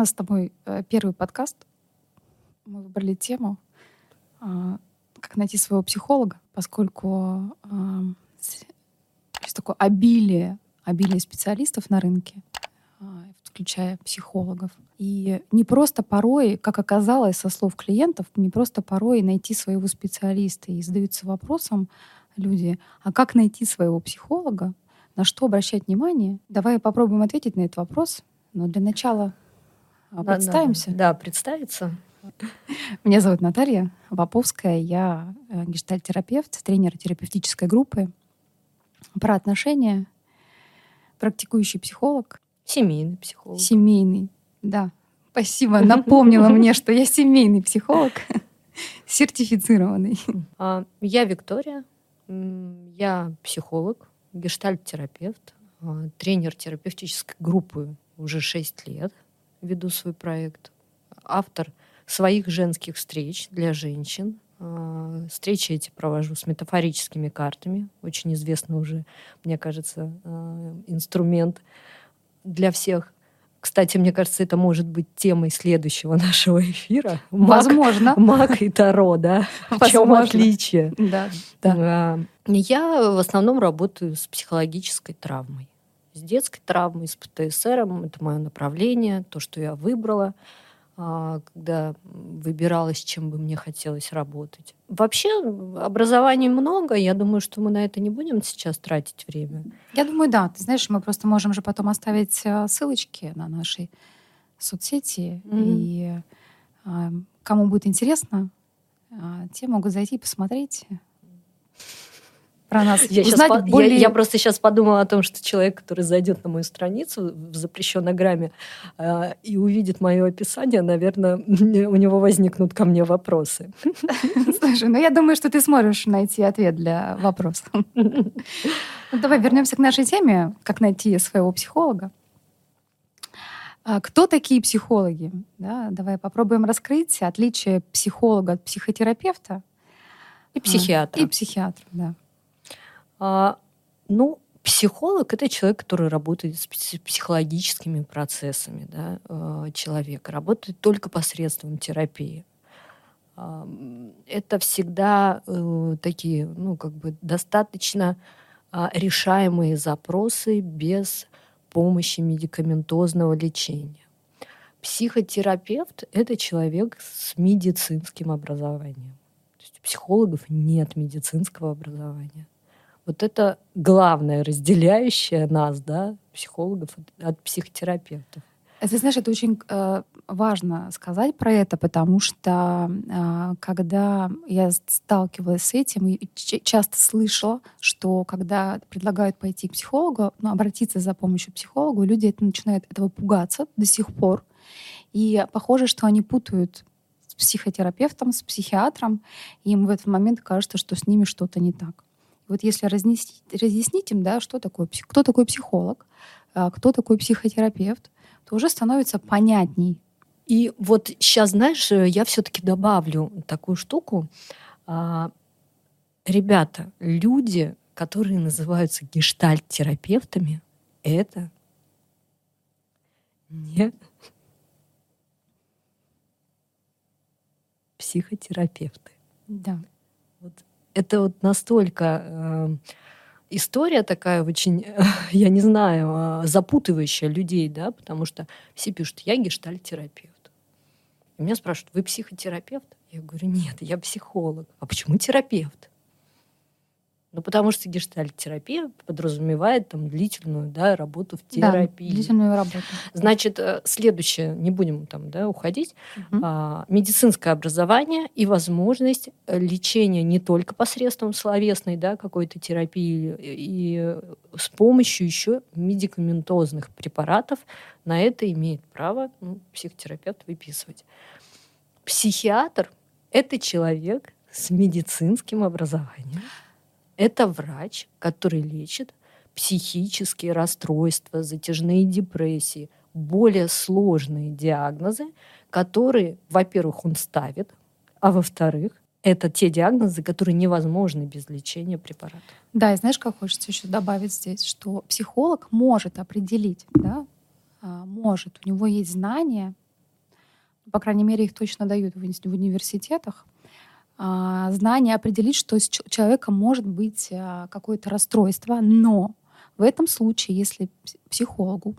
У нас с тобой первый подкаст. Мы выбрали тему «Как найти своего психолога», поскольку есть такое обилие специалистов на рынке, включая психологов. И не просто порой, как оказалось со слов клиентов, не просто порой найти своего специалиста. И задаются вопросом люди, а как найти своего психолога, на что обращать внимание? Давай попробуем ответить на этот вопрос. Но для начала представимся. Да, представиться. Меня зовут Наталья Ваповская. Я гештальт-терапевт, тренер терапевтической группы про отношения, практикующий психолог. Семейный психолог. Семейный, да. Спасибо, напомнила мне, что я семейный психолог, сертифицированный. Я Виктория. Я психолог, гештальт-терапевт, тренер терапевтической группы уже 6 лет. Веду свой проект. Автор своих женских встреч для женщин. Встречи эти провожу с метафорическими картами. Очень известный уже, мне кажется, инструмент для всех. Кстати, мне кажется, это может быть темой следующего нашего эфира. Возможно. Маг и Таро, да? Возможно. В чем отличие? Да. Я в основном работаю с психологической травмой. С детской травмой, с ПТСР. Это мое направление, то, что я выбрала, когда выбиралась, чем бы мне хотелось работать. Вообще образований много. Я думаю, что мы на это не будем сейчас тратить время. Я думаю, да. Ты знаешь, мы просто можем же потом оставить ссылочки на наши соцсети. Mm-hmm. И кому будет интересно, те могут зайти и посмотреть про нас. Я просто сейчас подумала о том, что человек, который зайдет на мою страницу в запрещенной грамме и увидит мое описание, наверное, у него возникнут ко мне вопросы. Слушай, я думаю, что ты сможешь найти ответ для вопроса. Давай вернемся к нашей теме, как найти своего психолога. Кто такие психологи? Да, давай попробуем раскрыть отличие психолога от психотерапевта и психиатра. Да. Психолог — это человек, который работает с психологическими процессами, да, человека, работает только посредством терапии. Это всегда такие, достаточно решаемые запросы без помощи медикаментозного лечения. Психотерапевт — это человек с медицинским образованием. То есть у психологов нет медицинского образования. Вот это главное, разделяющее нас, да, психологов от психотерапевтов. Ты знаешь, это очень важно сказать про это, потому что когда я сталкивалась с этим, и часто слышала, что когда предлагают пойти к психологу, обратиться за помощью к психологу, люди начинают этого пугаться до сих пор. И похоже, что они путают с психотерапевтом, с психиатром, и им в этот момент кажется, что с ними что-то не так. Вот если разъяснить им, да, кто такой психолог, кто такой психотерапевт, то уже становится понятней. И вот сейчас, знаешь, я все-таки добавлю такую штуку. Ребята, люди, которые называются гештальт-терапевтами, это не психотерапевты. Да. Это настолько история такая очень, я не знаю, запутывающая людей, да, потому что все пишут, я гештальт-терапевт. И меня спрашивают, вы психотерапевт? Я говорю, нет, я психолог. А почему терапевт? Потому что гештальт-терапия подразумевает длительную, да, работу в терапии. Да, длительную работу. Значит, следующее, не будем уходить, медицинское образование и возможность лечения не только посредством словесной, да, какой-то терапии, и с помощью еще медикаментозных препаратов. На это имеет право психотерапевт выписывать. Психиатр – это человек с медицинским образованием. Это врач, который лечит психические расстройства, затяжные депрессии, более сложные диагнозы, которые, во-первых, он ставит, а во-вторых, это те диагнозы, которые невозможны без лечения препаратов. Да, и знаешь, как хочется еще добавить здесь, что психолог может определить, да, может, у него есть знания по крайней мере, их точно дают в университетах, знание определить, что с человеком может быть какое-то расстройство, но в этом случае, если психологу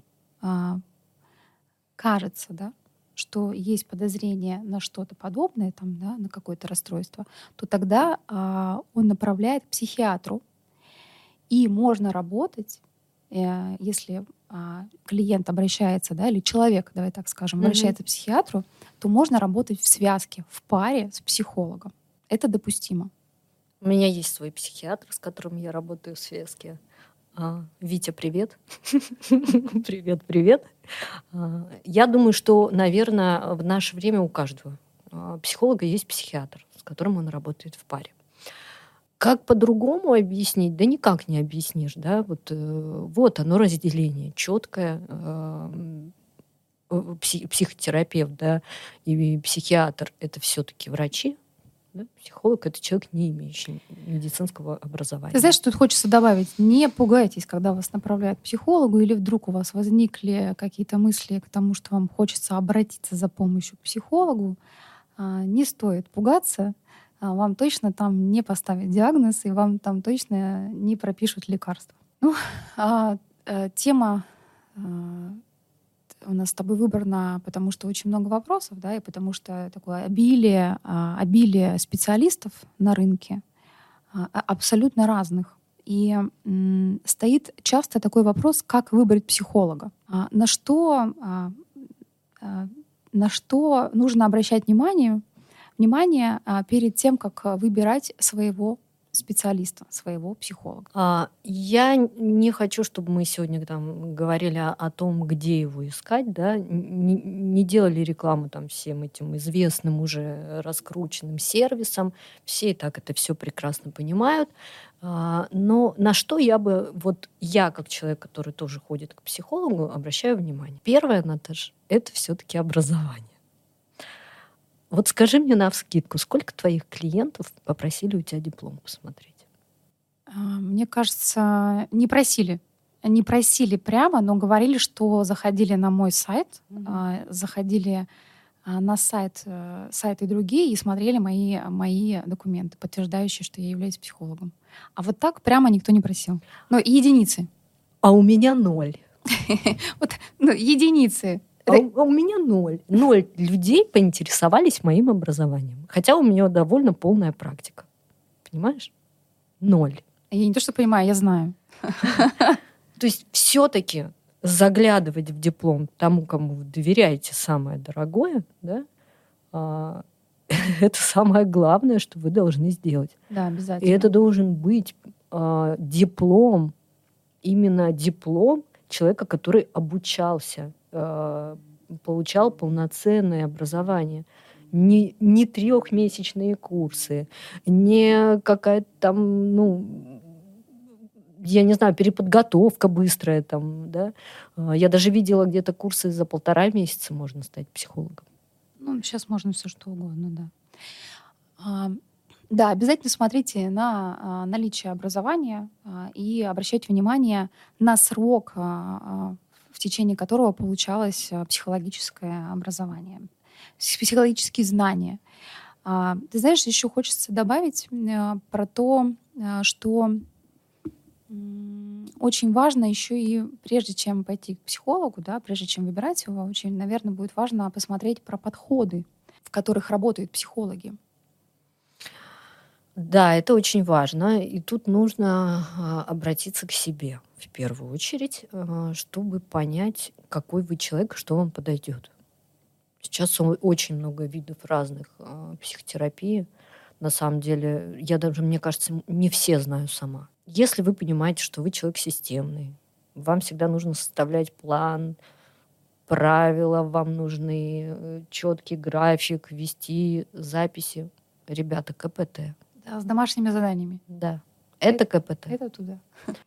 кажется, да, что есть подозрение на что-то подобное, там, да, на какое-то расстройство, то тогда он направляет к психиатру. И можно работать, если клиент обращается, да, или человек, давай так скажем, обращается к психиатру, то можно работать в связке, в паре с психологом. Это допустимо. У меня есть свой психиатр, с которым я работаю в связке. Витя, привет. Привет, привет. Я думаю, что, наверное, в наше время у каждого психолога есть психиатр, с которым он работает в паре. Как по-другому объяснить? Да никак не объяснишь, да? Вот оно разделение четкое. Психотерапевт, да, и психиатр — это все-таки врачи. Да? Психолог — это человек, не имеющий медицинского образования. Ты знаешь, что тут хочется добавить? Не пугайтесь, когда вас направляют к психологу, или вдруг у вас возникли какие-то мысли к тому, что вам хочется обратиться за помощью к психологу. Не стоит пугаться. Вам точно там не поставят диагноз, и вам там точно не пропишут лекарства. Ну, тема у нас с тобой выбрана, потому что очень много вопросов, да, и потому что такое обилие специалистов на рынке, абсолютно разных. И стоит часто такой вопрос, как выбрать психолога. На что нужно обращать внимание перед тем, как выбирать своего специалиста, своего психолога? Я не хочу, чтобы мы сегодня там говорили о том, где его искать, да, не делали рекламу там всем этим известным уже раскрученным сервисам, все и так это все прекрасно понимают, но на что я бы, вот я как человек, который тоже ходит к психологу, обращаю внимание. Первое, Наташа, это все-таки образование. Вот скажи мне навскидку, сколько твоих клиентов попросили у тебя диплом посмотреть? Мне кажется, не просили. Не просили прямо, но говорили, что заходили на мой сайт, заходили на сайты другие и смотрели мои документы, подтверждающие, что я являюсь психологом. А вот так прямо никто не просил. Ну, единицы. А у меня 0. Вот, ну, единицы. А у меня 0. 0 людей поинтересовались моим образованием. Хотя у меня довольно полная практика. Понимаешь? 0. Я не то что понимаю, я знаю. То есть все-таки заглядывать в диплом тому, кому вы доверяете самое дорогое, да, это самое главное, что вы должны сделать. Да, обязательно. И это должен быть диплом, именно диплом человека, который обучался, получал полноценное образование. Не 3-месячные курсы, не какая-то там, ну, я не знаю, переподготовка быстрая там, да. Я даже видела где-то курсы за 1,5 месяца можно стать психологом. Ну, сейчас можно все что угодно, да. Да, обязательно смотрите на наличие образования и обращайте внимание на срок, в течение которого получалось психологическое образование, психологические знания. Ты знаешь, еще хочется добавить про то, что очень важно еще и прежде чем пойти к психологу, да, прежде чем выбирать его, очень, наверное, будет важно посмотреть про подходы, в которых работают психологи. Да, это очень важно. И тут нужно обратиться к себе в первую очередь, чтобы понять, какой вы человек, что вам подойдет. Сейчас очень много видов разных психотерапии. На самом деле, я даже, мне кажется, не все знаю сама. Если вы понимаете, что вы человек системный, вам всегда нужно составлять план, правила вам нужны, четкий график, вести записи. Ребята, КПТ. С домашними заданиями. Да. Это КПТ. Это туда.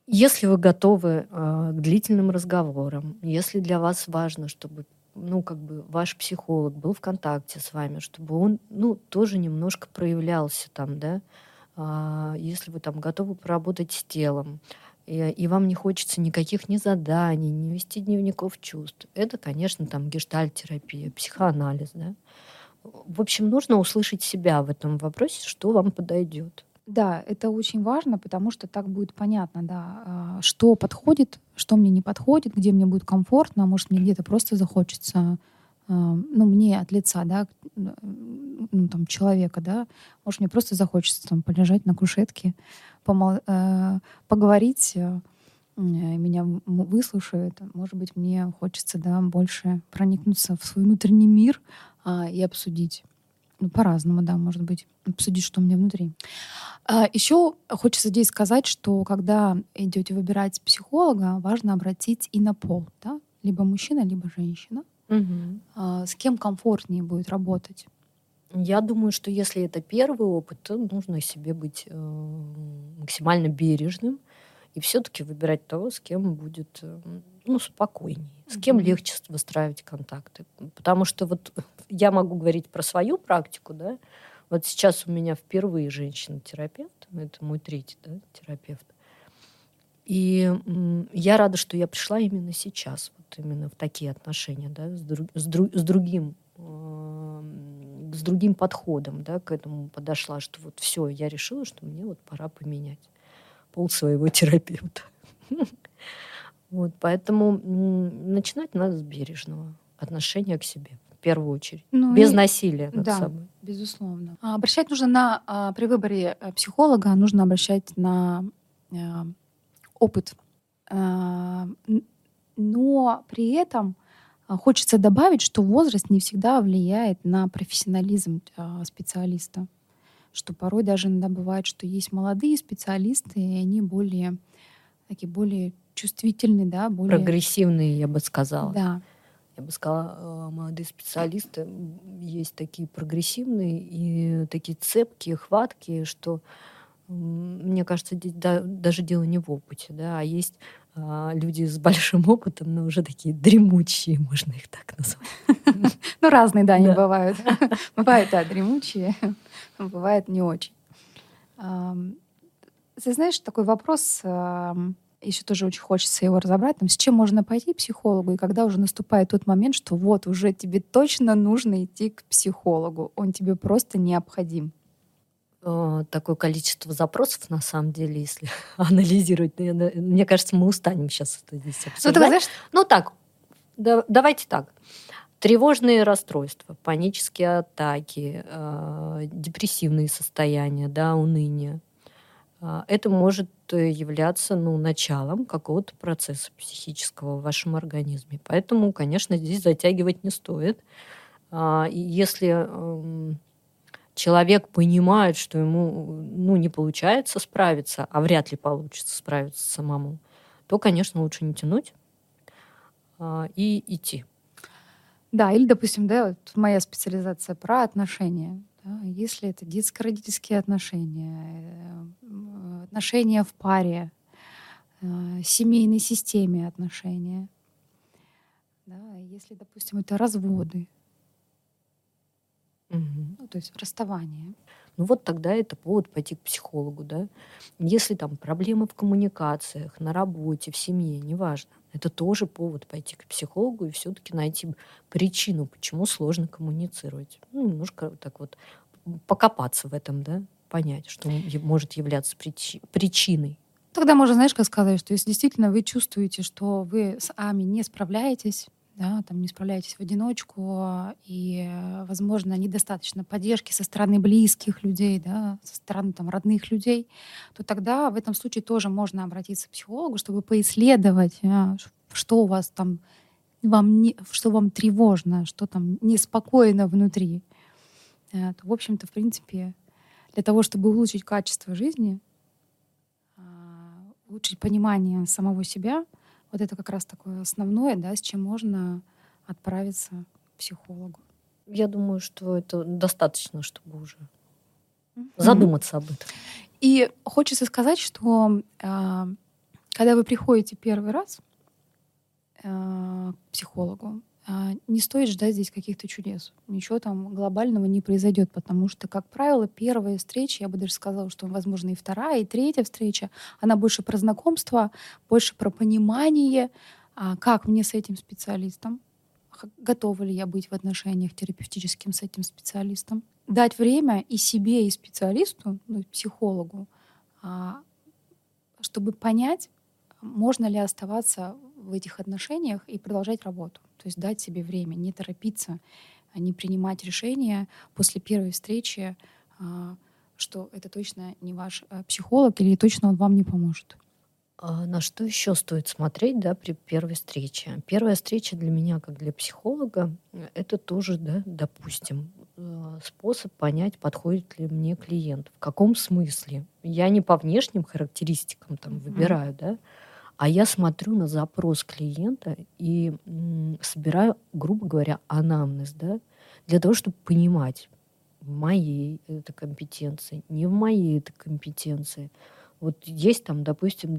Если вы готовы к длительным разговорам, если для вас важно, чтобы, ну, как бы ваш психолог был в контакте с вами, чтобы он, ну, тоже немножко проявлялся там, да, если вы там готовы поработать с телом, и вам не хочется никаких ни заданий, не вести дневников чувств. Это, конечно, там гештальт-терапия, психоанализ, да. В общем, нужно услышать себя в этом вопросе, что вам подойдет. Да, это очень важно, потому что так будет понятно, да, что подходит, что мне не подходит, где мне будет комфортно, а может, мне где-то просто захочется, ну, мне от лица, да, ну, там, человека, да, может, мне просто захочется там полежать на кушетке, поговорить, меня выслушают, может быть, мне хочется, да, больше проникнуться в свой внутренний мир и обсудить. Ну, по-разному, да, может быть, обсудить, что у меня внутри. Еще хочется здесь сказать, что когда идете выбирать психолога, важно обратить и на пол, да, либо мужчина, либо женщина. Угу. С кем комфортнее будет работать? Я думаю, что если это первый опыт, то нужно себе быть максимально бережным и все-таки выбирать того, с кем будет, ну, спокойнее, с кем легче выстраивать контакты. Потому что вот я могу говорить про свою практику, да. Вот сейчас у меня впервые женщина-терапевт, это мой третий, да, терапевт. И я рада, что я пришла именно сейчас, вот именно в такие отношения, да, с другим подходом, да, к этому подошла, что вот все, я решила, что мне вот пора поменять пол своего терапевта. Вот, поэтому начинать надо с бережного отношения к себе, в первую очередь. Ну, без насилия над собой. Да, безусловно. Обращать нужно при выборе психолога нужно обращать на опыт. Но при этом хочется добавить, что возраст не всегда влияет на профессионализм специалиста. Что порой даже иногда бывает, что есть молодые специалисты, и они более чувствительные, да, более... Прогрессивные, я бы сказала. Да. Я бы сказала, молодые специалисты есть такие прогрессивные и такие цепкие, хваткие, что, мне кажется, даже дело не в опыте, да, а есть люди с большим опытом, но уже такие дремучие, можно их так назвать. Ну, разные, да, они бывают. Бывают, да, дремучие, бывают не очень. Ты знаешь, такой вопрос, еще тоже очень хочется его разобрать, там, с чем можно пойти к психологу, и когда уже наступает тот момент, что вот уже тебе точно нужно идти к психологу, он тебе просто необходим. Такое количество запросов, на самом деле, если анализировать. Мне кажется, мы устанем сейчас это здесь обсуждать. Давайте так. Тревожные расстройства, панические атаки, депрессивные состояния, да, уныние. Это может являться, ну, началом какого-то процесса психического в вашем организме. Поэтому, конечно, здесь затягивать не стоит. И если... Человек понимает, что ему, ну, не получается справиться, а вряд ли получится справиться самому, то, конечно, лучше не тянуть и идти. Да, или, допустим, да, вот моя специализация про отношения. Да, если это детско-родительские отношения, отношения в паре, семейной системе отношения, да, если, допустим, это разводы, ну, то есть расставание. Ну вот тогда это повод пойти к психологу, да. Если там проблемы в коммуникациях, на работе, в семье, неважно, это тоже повод пойти к психологу и все-таки найти причину, почему сложно коммуницировать. Ну, немножко так вот покопаться в этом, да, понять, что может являться причиной. Тогда можно, знаешь, как сказать, что если действительно вы чувствуете, что вы сами не справляетесь, да, там не справляетесь в одиночку, и, возможно, недостаточно поддержки со стороны близких людей, да, со стороны там родных людей, то тогда в этом случае тоже можно обратиться к психологу, чтобы поисследовать, что у вас там, что вам тревожно, что там неспокойно внутри. То, в общем-то, в принципе, для того, чтобы улучшить качество жизни, улучшить понимание самого себя, вот это как раз такое основное, да, с чем можно отправиться к психологу. Я думаю, что это достаточно, чтобы уже задуматься об этом. И хочется сказать, что когда вы приходите первый раз к психологу, Не стоит ждать здесь каких-то чудес. Ничего там глобального не произойдет, потому что, как правило, первая встреча, я бы даже сказала, что, возможно, и вторая, и третья встреча, она больше про знакомство, больше про понимание, как мне с этим специалистом, готова ли я быть в отношениях терапевтическим с этим специалистом. Дать время и себе, и специалисту, ну, психологу, чтобы понять, можно ли оставаться в этих отношениях и продолжать работу. То есть дать себе время, не торопиться, не принимать решения после первой встречи, что это точно не ваш психолог или точно он вам не поможет. На что еще стоит смотреть, да, при первой встрече? Первая встреча для меня, как для психолога, это тоже, да, допустим, способ понять, подходит ли мне клиент. В каком смысле? Я не по внешним характеристикам там выбираю, да, а я смотрю на запрос клиента и собираю, грубо говоря, анамнез, да, для того, чтобы понимать, в моей это компетенции, не в моей это компетенции. Вот есть там, допустим,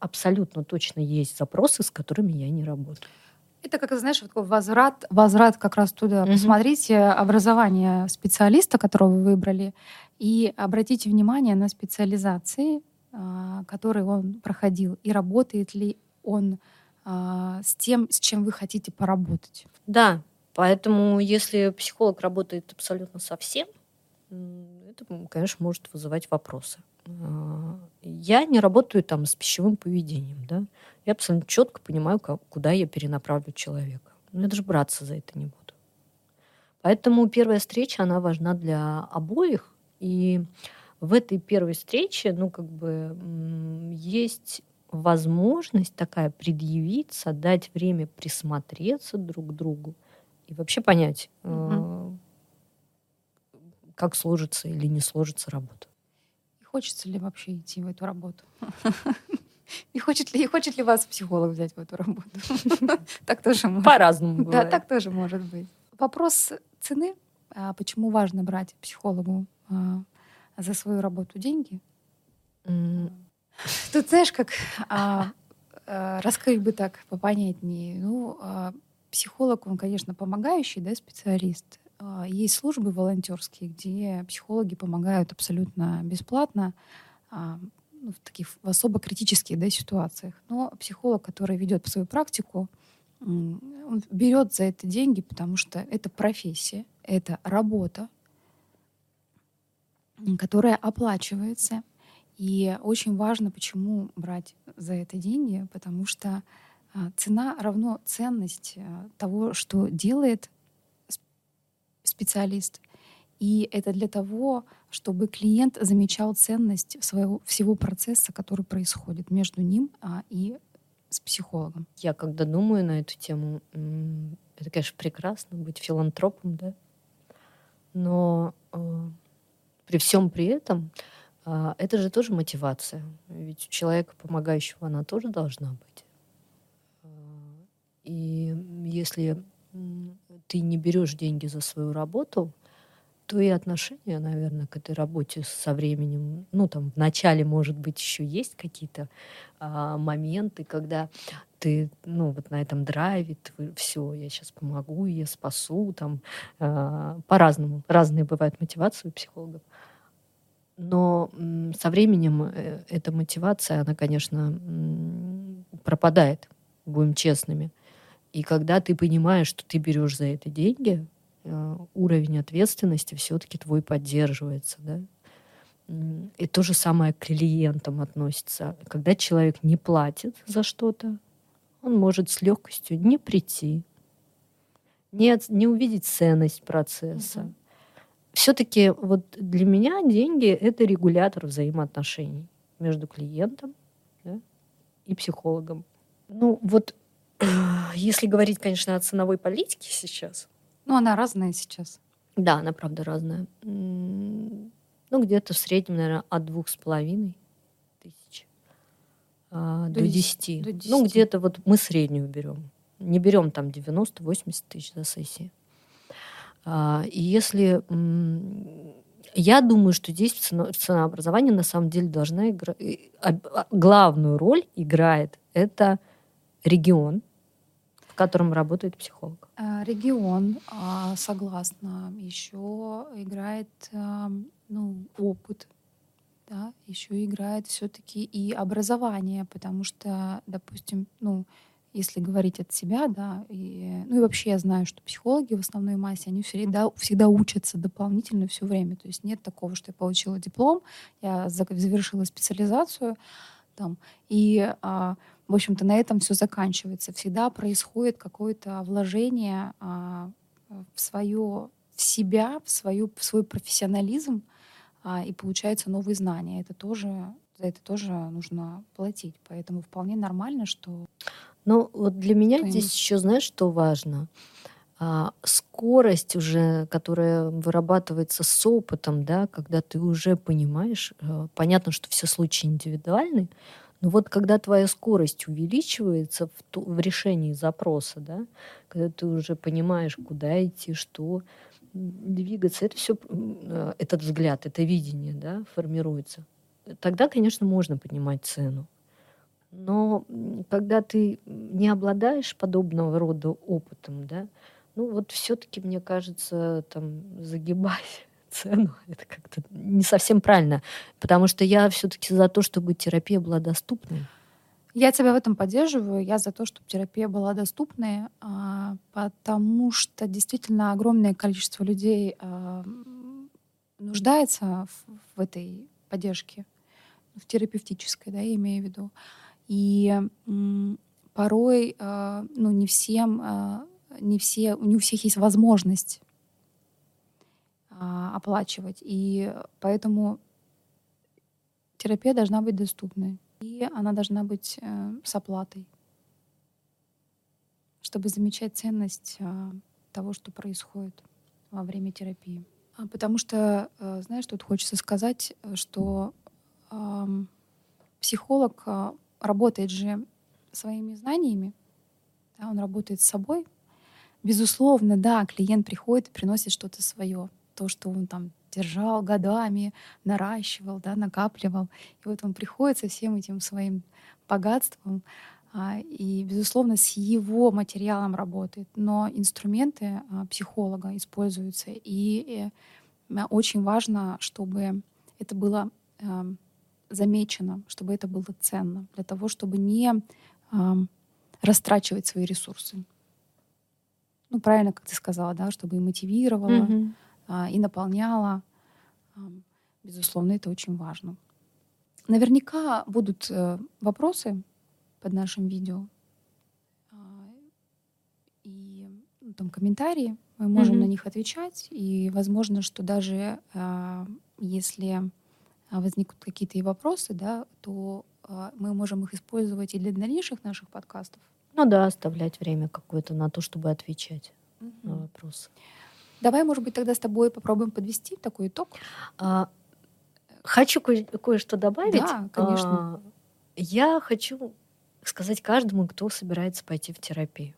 абсолютно точно есть запросы, с которыми я не работаю. Это, как знаешь, вот такой возврат как раз туда. Посмотрите образование специалиста, которого вы выбрали, и обратите внимание на специализации, который он проходил, и работает ли он с тем, с чем вы хотите поработать. Да, поэтому если психолог работает абсолютно со всем, это, конечно, может вызывать вопросы. Я не работаю там с пищевым поведением, да? Я абсолютно четко понимаю, куда я перенаправлю человека. Я даже браться за это не буду. Поэтому первая встреча, она важна для обоих, и в этой первой встрече, ну, как бы, есть возможность такая предъявиться, дать время присмотреться друг к другу и вообще понять, как сложится или не сложится работа. И хочется ли вообще идти в эту работу? И хочет ли вас психолог взять в эту работу? Так тоже может. По-разному бывает. Да, так тоже может быть. Вопрос цены. Почему важно брать психологу за свою работу деньги? Тут, знаешь, как раскрыть бы так попонятнее. Ну, психолог, он, конечно, помогающий, да, специалист. Есть службы волонтерские, где психологи помогают абсолютно бесплатно в особо критических, да, ситуациях. Но психолог, который ведет свою практику, он берет за это деньги, потому что это профессия, это работа, которая оплачивается. И очень важно, почему брать за это деньги, потому что цена равно ценность того, что делает специалист. И это для того, чтобы клиент замечал ценность всего процесса, который происходит между ним и с психологом. Я когда думаю на эту тему, это, конечно, прекрасно, быть филантропом, да? Но... При всем при этом, это же тоже мотивация. Ведь у человека, помогающего, она тоже должна быть. И если ты не берешь деньги за свою работу, то и отношение, наверное, к этой работе со временем, ну, там, вначале, может быть, еще есть какие-то моменты, когда ты, ну, вот на этом драйве, все, я сейчас помогу, я спасу, там, по-разному. Разные бывают мотивации у психологов. Но со временем эта мотивация, она, конечно, пропадает, будем честными. И когда ты понимаешь, что ты берешь за это деньги, уровень ответственности все-таки твой поддерживается, да? И то же самое к клиентам относится. Когда человек не платит за что-то, он может с легкостью не прийти, не увидеть ценность процесса. Все-таки вот для меня деньги — это регулятор взаимоотношений между клиентом, да, и психологом. Ну вот, если говорить, конечно, о ценовой политике сейчас. Ну, она разная сейчас. Да, она, правда, разная. Ну, где-то в среднем, наверное, от 2,5 тысяч до 10. Ну, где-то вот мы среднюю берем. Не берем там 90-80 тысяч за сессии. И если... Я думаю, что здесь ценообразование на самом деле должна играть... Главную роль играет это регион, в которым работает психолог. Регион, согласно, еще играет опыт, да, еще играет все-таки и образование, потому что, допустим, если говорить от себя, да, и вообще я знаю, что психологи в основной массе, они всегда учатся дополнительно все время. То есть нет такого, что я получила диплом, я завершила специализацию, в общем-то, на этом все заканчивается. Всегда происходит какое-то вложение в свой профессионализм, и получаются новые знания. За это тоже нужно платить. Поэтому вполне нормально, что... Вот для меня здесь еще, знаешь, что важно? Скорость уже, которая вырабатывается с опытом, да, когда ты уже понимаешь, понятно, что все случаи индивидуальны, но вот когда твоя скорость увеличивается в решении запроса, да, когда ты уже понимаешь, куда идти, что двигаться, это все, этот взгляд, это видение, да, формируется. Тогда, конечно, можно поднимать цену. Но когда ты не обладаешь подобного рода опытом, да, все-таки, мне кажется, загибать цену, это как-то не совсем правильно, потому что я все-таки за то, чтобы терапия была доступной. Я тебя в этом поддерживаю. Я за то, чтобы терапия была доступной, потому что действительно огромное количество людей нуждается в этой поддержке, в терапевтической, да, я имею в виду. И порой, не у всех есть возможность оплачивать. И поэтому терапия должна быть доступной. И она должна быть с оплатой, чтобы замечать ценность того, что происходит во время терапии. Потому что, знаешь, тут хочется сказать, что психолог работает же своими знаниями, да, он работает с собой. Безусловно, да, клиент приходит и приносит что-то свое, то, что он держал годами, наращивал, да, накапливал. И вот он приходит со всем этим своим богатством, и, безусловно, с его материалом работает. Но инструменты психолога используются, и очень важно, чтобы это было замечено, чтобы это было ценно, для того, чтобы не растрачивать свои ресурсы. Правильно, как ты сказала, да, чтобы и мотивировала, mm-hmm. И наполняла. Безусловно, это очень важно. Наверняка будут вопросы под нашим видео и комментарии. Мы можем mm-hmm. на них отвечать. И возможно, что даже если возникнут какие-то и вопросы, да, то мы можем их использовать и для дальнейших наших подкастов. Оставлять время какое-то на то, чтобы отвечать mm-hmm. на вопросы. Давай, может быть, тогда с тобой попробуем подвести такой итог. Хочу кое-что добавить. Да, конечно. Я хочу сказать каждому, кто собирается пойти в терапию.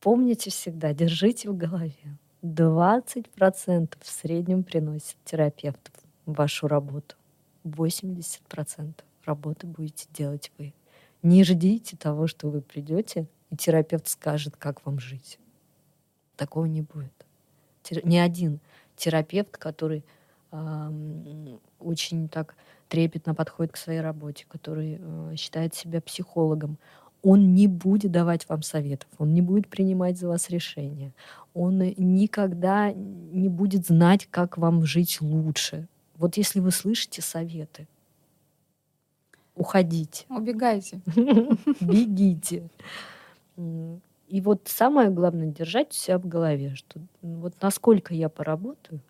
Помните всегда, держите в голове, 20% в среднем приносит терапевт в вашу работу. 80% работы будете делать вы. Не ждите того, что вы придете, и терапевт скажет, как вам жить. Такого не будет. Ни один терапевт, который очень так трепетно подходит к своей работе, который считает себя психологом, он не будет давать вам советов, он не будет принимать за вас решения, он никогда не будет знать, как вам жить лучше. Вот если вы слышите советы, уходите. Убегайте. Бегите. И вот самое главное — держать у себя в голове, что вот насколько я поработаю,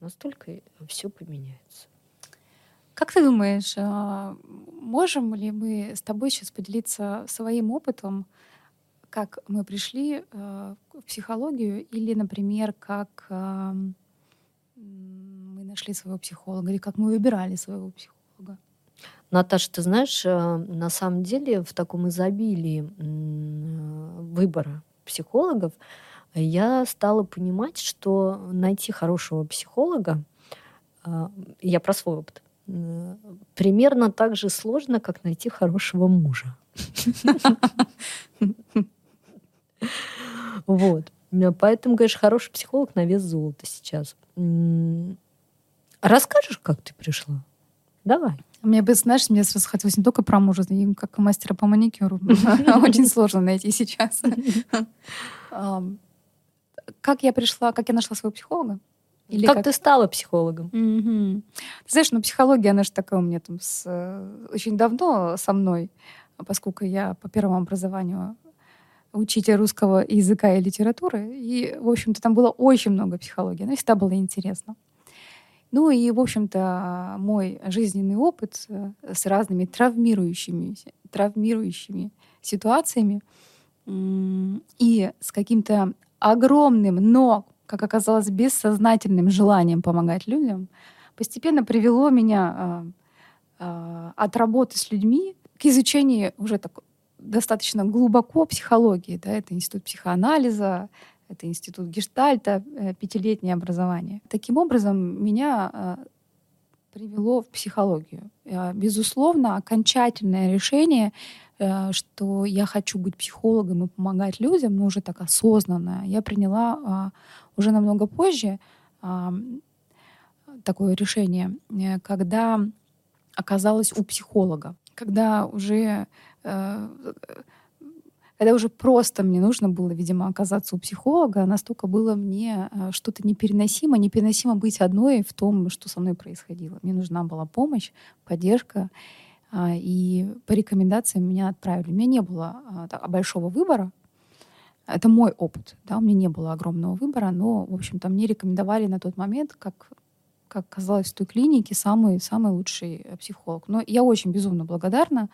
настолько все поменяется. Как ты думаешь, можем ли мы с тобой сейчас поделиться своим опытом, как мы пришли в психологию, или, например, как мы нашли своего психолога, или как мы выбирали своего психолога? Наташа, ты знаешь, на самом деле в таком изобилии выбора психологов я стала понимать, что найти хорошего психолога, я про свой опыт, примерно так же сложно, как найти хорошего мужа. Вот. Поэтому, конечно, хороший психолог на вес золота сейчас. Расскажешь, как ты пришла? Давай. Мне бы, знаешь, мне сразу хотелось не только про мужа, но как мастера по маникюру. Очень сложно найти сейчас. Как я пришла, как я нашла своего психолога? Или как ты стала психологом? Угу. Ты знаешь, психология, она же такая у меня там очень давно со мной, поскольку я по первому образованию учитель русского языка и литературы, и, в общем-то, там было очень много психологии, она всегда была интересна. Ну и, в общем-то, мой жизненный опыт с разными травмирующими ситуациями и с каким-то огромным, но как оказалось, бессознательным желанием помогать людям, постепенно привело меня от работы с людьми к изучению уже так, достаточно глубоко психологии. Да? Это институт психоанализа, это институт гештальта, пятилетнее образование. Таким образом, меня привело в психологию. Безусловно, окончательное решение, что я хочу быть психологом и помогать людям, но уже так осознанно, я приняла уже намного позже такое решение, когда оказалась у психолога, когда уже просто мне нужно было, видимо, оказаться у психолога, настолько было мне что-то непереносимо быть одной в том, что со мной происходило. Мне нужна была помощь, поддержка, и по рекомендациям меня отправили. У меня не было большого выбора. Это мой опыт. Да? У меня не было огромного выбора, но, в общем-то, мне рекомендовали на тот момент, как казалось, в той клинике, самый лучший психолог. Но я очень безумно благодарна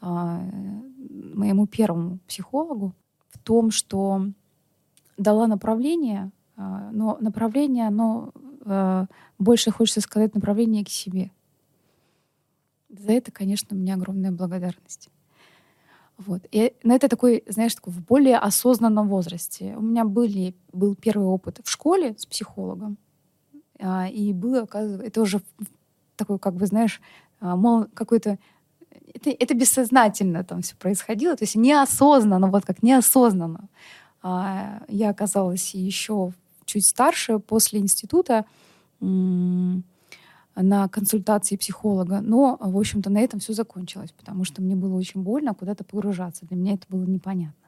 моему первому психологу в том, что дала направление, но направление, оно, больше хочется сказать, направление к себе. За это, конечно, у меня огромная благодарность. Вот. И это такой, знаешь, такой в более осознанном возрасте. У меня был первый опыт в школе с психологом. И было, оказывается, это уже такой, как бы, знаешь, какой-то... Это бессознательно там все происходило. То есть неосознанно, вот как неосознанно. Я оказалась еще чуть старше после института, на консультации психолога. Но, в общем-то, на этом все закончилось, потому что мне было очень больно куда-то погружаться. Для меня это было непонятно.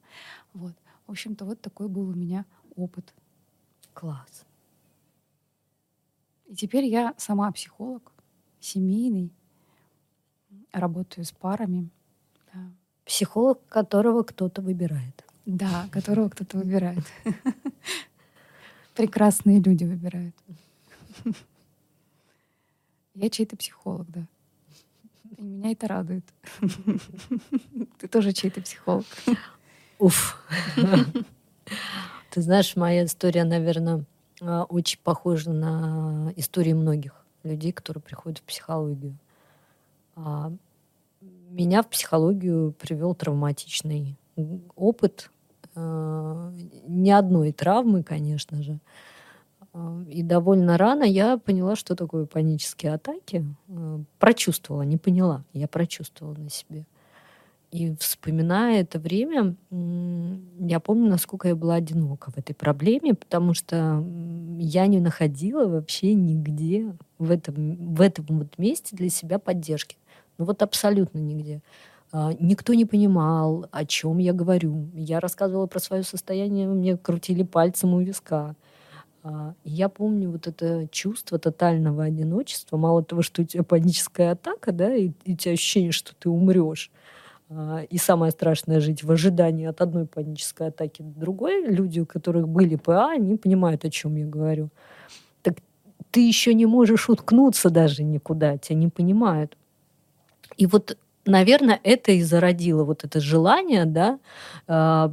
Вот. В общем-то, вот такой был у меня опыт. Класс. И теперь я сама психолог, семейный, работаю с парами. Да. Психолог, которого кто-то выбирает. Да, которого кто-то выбирает. Прекрасные люди выбирают. Я чей-то психолог, да. И меня это радует. Ты тоже чей-то психолог. Уф. Ты знаешь, моя история, наверное, очень похожа на истории многих людей, которые приходят в психологию. Меня в психологию привел травматичный опыт. Ни одной травмы, конечно же. И довольно рано я поняла, что такое панические атаки. Прочувствовала, не поняла. Я прочувствовала на себе. И вспоминая это время, я помню, насколько я была одинока в этой проблеме, потому что я не находила вообще нигде в этом вот месте для себя поддержки. Ну вот абсолютно нигде. Никто не понимал, о чем я говорю. Я рассказывала про свое состояние, мне крутили пальцем у виска. Я помню вот это чувство тотального одиночества. Мало того, что у тебя паническая атака, да, и у тебя ощущение, что ты умрешь. И самое страшное — жить в ожидании от одной панической атаки до другой. Люди, у которых были ПА, они понимают, о чем я говорю. Так ты еще не можешь уткнуться даже никуда, тебя не понимают. И вот, наверное, это и зародило вот это желание, да,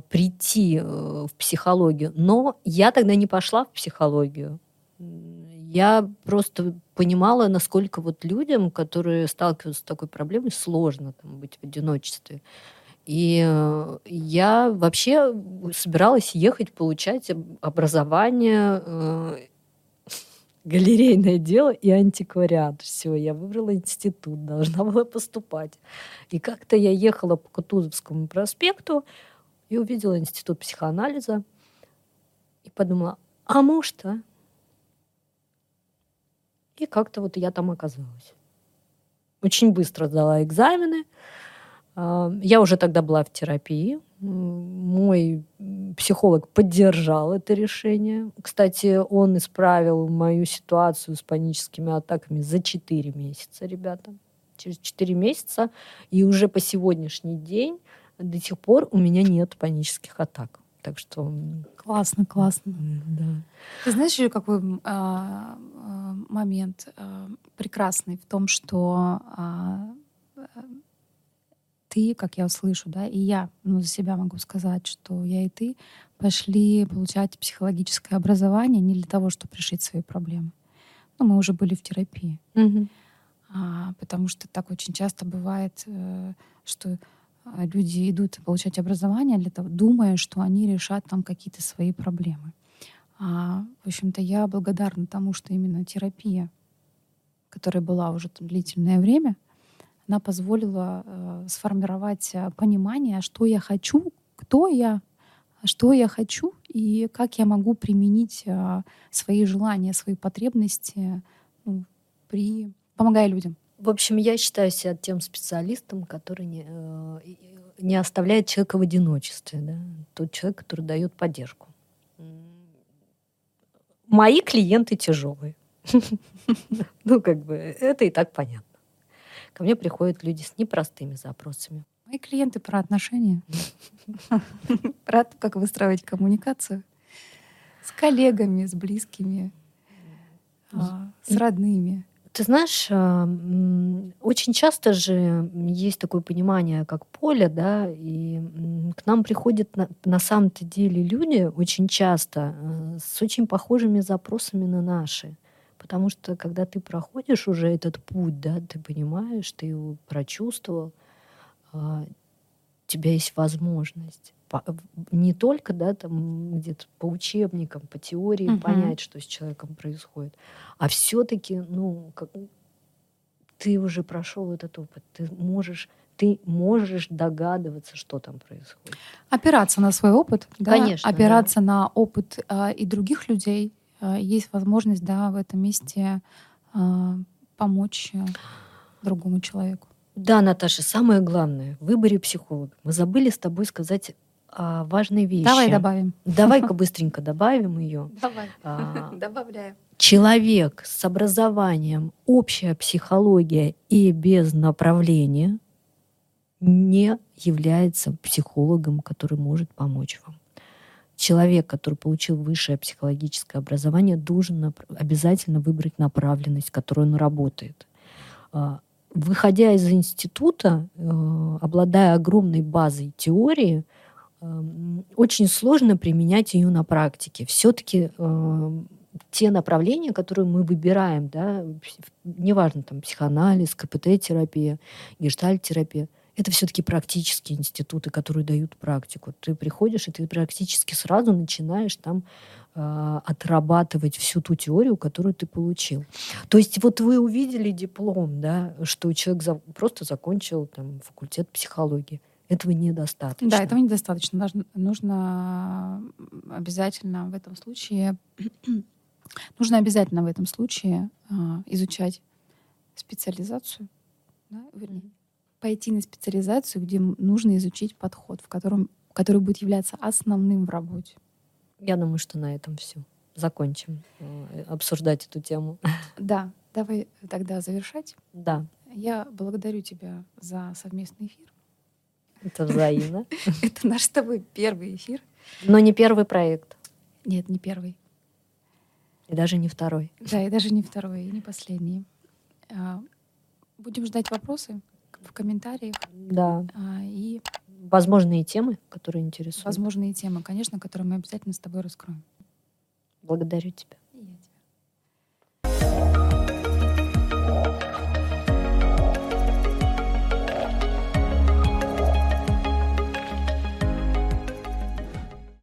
прийти в психологию. Но я тогда не пошла в психологию. Я просто понимала, насколько вот людям, которые сталкиваются с такой проблемой, сложно там быть в одиночестве. И я вообще собиралась ехать получать образование, галерейное дело и антиквариат. Все, я выбрала институт, должна была поступать. И как-то я ехала по Кутузовскому проспекту и увидела институт психоанализа. подумала, а может, а? И как-то вот я там оказалась. Очень быстро сдала экзамены. Я уже тогда была в терапии. Мой психолог поддержал это решение. Кстати, он исправил мою ситуацию с паническими атаками за 4 месяца, ребята. Через 4 месяца. И уже по сегодняшний день до сих пор у меня нет панических атак. Так что... Классно, классно. Да. Ты знаешь, какой момент прекрасный в том, что... ты, как я услышу, да, и я, за себя могу сказать, что я и ты пошли получать психологическое образование не для того, чтобы решить свои проблемы. Но мы уже были в терапии. Угу. Потому что так очень часто бывает, что люди идут получать образование, для того, думая, что они решат там какие-то свои проблемы. В общем-то, я благодарна тому, что именно терапия, которая была уже там длительное время, она позволила сформировать понимание, что я хочу, кто я, что я хочу и как я могу применить свои желания, свои потребности, помогая людям. В общем, я считаю себя тем специалистом, который не оставляет человека в одиночестве. Да? Тот человек, который дает поддержку. Мои клиенты тяжелые. Ну, как бы, это и так понятно. Ко мне приходят люди с непростыми запросами. Мои клиенты про отношения. Про то, как выстраивать коммуникацию с коллегами, с близкими, с родными. Ты знаешь, очень часто же есть такое понимание, как поле, да, и к нам приходят на самом-то деле люди очень часто с очень похожими запросами на наши. Потому что, когда ты проходишь уже этот путь, да, ты понимаешь, ты его прочувствовал, у тебя есть возможность не только, да, там где-то по учебникам, по теории понять, что с человеком происходит, а все-таки, ты уже прошел этот опыт, ты можешь догадываться, что там происходит. Опираться на свой опыт, да? Конечно. Опираться на опыт и других людей. Есть возможность, да, в этом месте помочь другому человеку. Да, Наташа, самое главное в выборе психолога. Мы забыли с тобой сказать важные вещи. Давай добавим. Давай-ка быстренько добавим ее. Давай, добавляем. Человек с образованием общая психология и без направления не является психологом, который может помочь вам. Человек, который получил высшее психологическое образование, должен обязательно выбрать направленность, которую он работает. Выходя из института, обладая огромной базой теории, очень сложно применять ее на практике. Все-таки те направления, которые мы выбираем, да, неважно, там, психоанализ, КПТ-терапия, гештальт-терапия, это все-таки практические институты, которые дают практику. Ты приходишь, и ты практически сразу начинаешь там отрабатывать всю ту теорию, которую ты получил. То есть вот вы увидели диплом, да, что человек просто закончил там, факультет психологии. Этого недостаточно. Да, этого недостаточно. Нужно обязательно в этом случае изучать специализацию, да, вернее, пойти на специализацию, где нужно изучить подход, который будет являться основным в работе. Я думаю, что на этом все. Закончим обсуждать эту тему. Да, давай тогда завершать. Да. Я благодарю тебя за совместный эфир. Это взаимно. Это наш с тобой первый эфир. Но не первый проект. Нет, не первый. И даже не второй. Да, и даже не второй, и не последний. Будем ждать вопросы в комментариях. Да. И возможные темы, которые интересуют. Возможные темы, конечно, которые мы обязательно с тобой раскроем. Благодарю тебя.